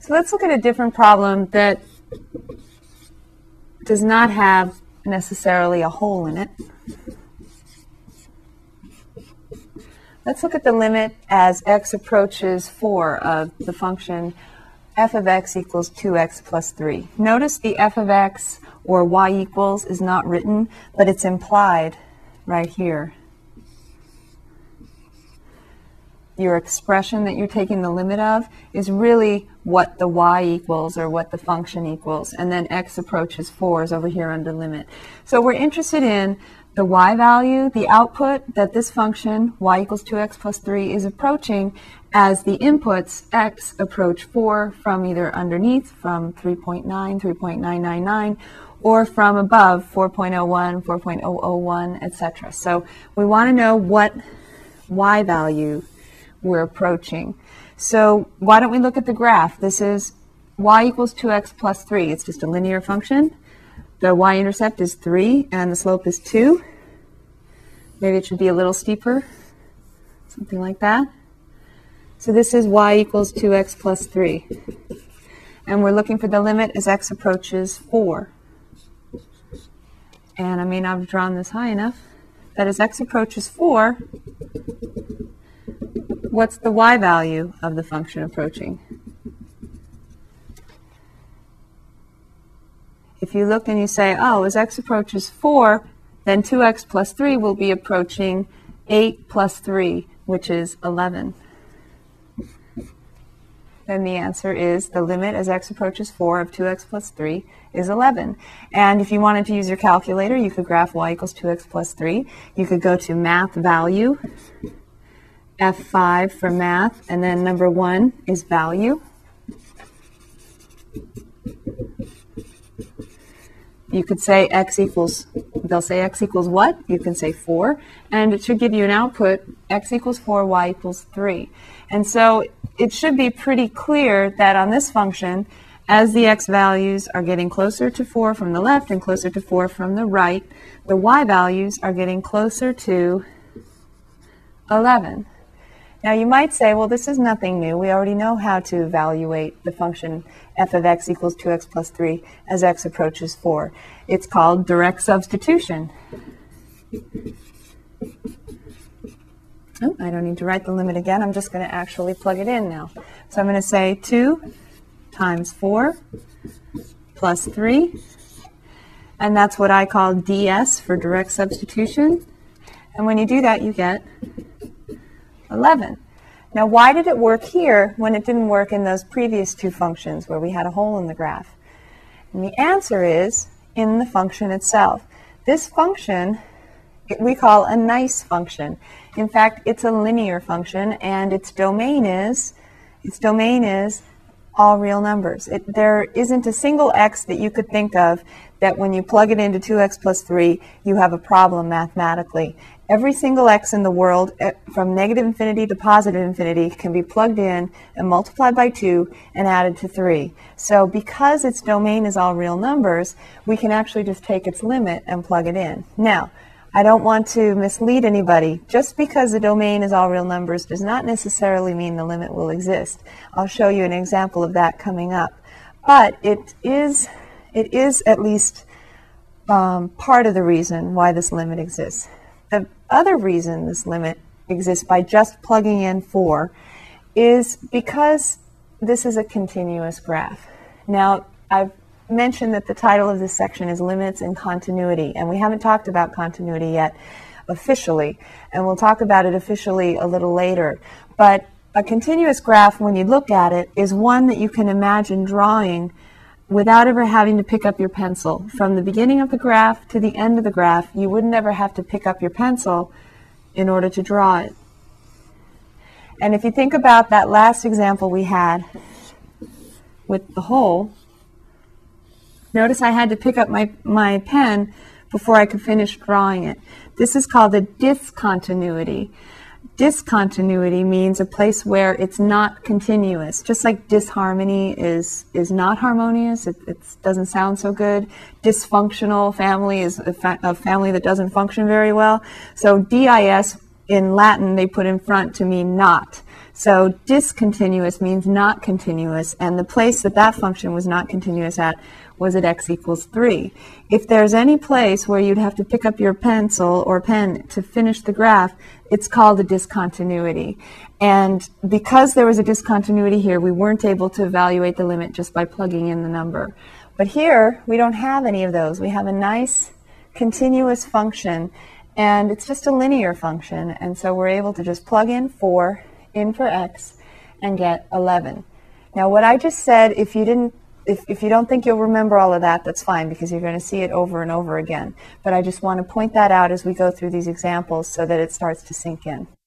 So let's look at a different problem that does not have necessarily a hole in it. Let's look at the limit as x approaches 4 of the function f of x equals 2x plus 3. Notice the f of x or y equals is not written, but it's implied right here. Your expression that you're taking the limit of is really what the y equals or what the function equals, and then x approaches 4 is over here under limit. So we're interested in the y value, the output that this function, y equals 2x plus 3, is approaching as the inputs, x, approach 4 from either underneath, from 3.9, 3.999, or from above, 4.01, 4.001, etc. So we want to know what y value we're approaching. So why don't we look at the graph? This is y equals 2x plus 3. It's just a linear function. The y-intercept is 3, and the slope is 2. Maybe it should be a little steeper, something like that. So this is y equals 2x plus 3. And we're looking for the limit as x approaches 4. And I may not have drawn this high enough. But as x approaches 4, what's the y value of the function approaching? If you look and you say, oh, as x approaches 4, then 2x plus 3 will be approaching 8 plus 3, which is 11. Then the answer is the limit as x approaches 4 of 2x plus 3 is 11. And if you wanted to use your calculator, you could graph y equals 2x plus 3. You could go to math value, F5 for math, and then number 1 is value. You could say x equals, they'll say x equals what? You can say 4. And it should give you an output, x equals 4, y equals 3. And so it should be pretty clear that on this function, as the x values are getting closer to 4 from the left and closer to 4 from the right, the y values are getting closer to 11. Now you might say, well, this is nothing new. We already know how to evaluate the function f of x equals 2x plus 3 as x approaches 4. It's called direct substitution. Oh, I don't need to write the limit again. I'm just going to actually plug it in now. So I'm going to say 2 times 4 plus 3. And that's what I call DS for direct substitution. And when you do that, you get 11. Now, why did it work here when it didn't work in those previous two functions where we had a hole in the graph? And the answer is in the function itself. This function we call a nice function. In fact, it's a linear function, and its domain is all real numbers. There isn't a single x that you could think of that when you plug it into 2x plus 3, you have a problem mathematically. Every single x in the world, from negative infinity to positive infinity, can be plugged in and multiplied by 2 and added to 3. So because its domain is all real numbers, we can actually just take its limit and plug it in. Now, I don't want to mislead anybody. Just because the domain is all real numbers does not necessarily mean the limit will exist. I'll show you an example of that coming up. But it is at least part of the reason why this limit exists. The other reason this limit exists by just plugging in 4 is because this is a continuous graph. Now, I've mentioned that the title of this section is Limits and Continuity, and we haven't talked about continuity yet officially, and we'll talk about it officially a little later. But a continuous graph, when you look at it, is one that you can imagine drawing without ever having to pick up your pencil. From the beginning of the graph to the end of the graph, you wouldn't ever have to pick up your pencil in order to draw it. And if you think about that last example we had with the hole, notice I had to pick up my pen before I could finish drawing it. This is called a discontinuity. Discontinuity means a place where it's not continuous. Just like disharmony is not harmonious, it doesn't sound so good. Dysfunctional family is a family that doesn't function very well. So DIS in Latin they put in front to mean not. So discontinuous means not continuous, and the place that that function was not continuous at was at x equals 3. If there's any place where you'd have to pick up your pencil or pen to finish the graph, it's called a discontinuity. And because there was a discontinuity here, we weren't able to evaluate the limit just by plugging in the number. But here, we don't have any of those. We have a nice continuous function, and it's just a linear function, and so we're able to just plug in 4 in for x and get 11. Now what I just said, if you don't think you'll remember all of that, that's fine, because you're going to see it over and over again. But I just want to point that out as we go through these examples so that it starts to sink in.